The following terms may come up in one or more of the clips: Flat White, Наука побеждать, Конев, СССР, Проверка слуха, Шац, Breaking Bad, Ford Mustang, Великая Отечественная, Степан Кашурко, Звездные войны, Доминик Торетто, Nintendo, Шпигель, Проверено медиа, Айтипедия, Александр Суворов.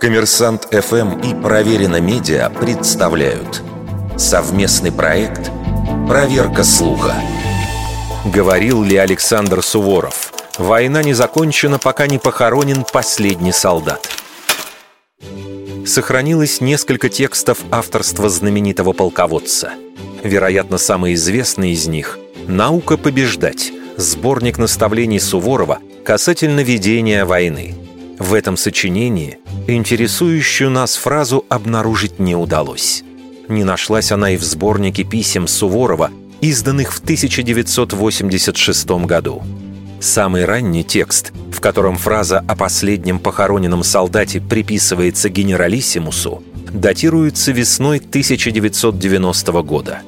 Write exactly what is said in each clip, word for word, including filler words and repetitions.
Коммерсант эф эм и Проверено медиа представляют совместный проект «Проверка слуха». Говорил ли Александр Суворов: «Война не закончена, пока не похоронен последний солдат». Сохранилось несколько текстов авторства знаменитого полководца. Вероятно, самый известный из них – «Наука побеждать», сборник наставлений Суворова касательно ведения войны. В этом сочинении интересующую нас фразу обнаружить не удалось. Не нашлась она и в сборнике писем Суворова, изданных в тысяча девятьсот восемьдесят шестом году. Самый ранний текст, в котором фраза о последнем похороненном солдате приписывается генералиссимусу, датируется весной тысяча девятьсот девяностого года.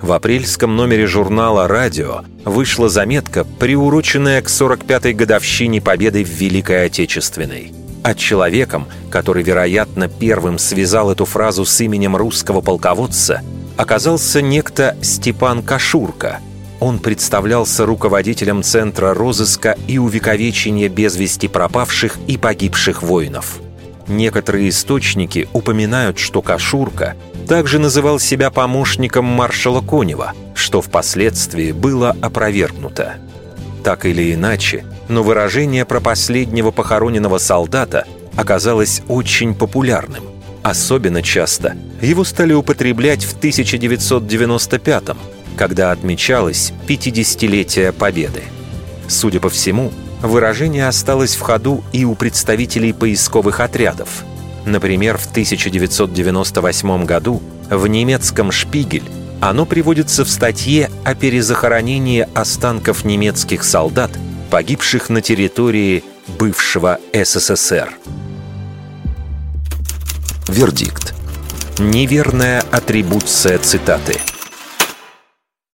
В апрельском номере журнала «Радио» вышла заметка, приуроченная к сорок пятой годовщине победы в Великой Отечественной. А человеком, который, вероятно, первым связал эту фразу с именем русского полководца, оказался некто Степан Кашурко. Он представлялся руководителем Центра розыска и увековечения без вести пропавших и погибших воинов. Некоторые источники упоминают, что Кашурко также называл себя помощником маршала Конева, что впоследствии было опровергнуто. Так или иначе, но выражение про последнего похороненного солдата оказалось очень популярным. Особенно часто его стали употреблять в тысяча девятьсот девяносто пятом, когда отмечалось пятидесятилетие Победы. Судя по всему, выражение осталось в ходу и у представителей поисковых отрядов. Например, в тысяча девятьсот девяносто восьмом году в немецком «Шпигель» оно приводится в статье о перезахоронении останков немецких солдат, погибших на территории бывшего эс эс эс эр. Вердикт. Неверная атрибуция цитаты.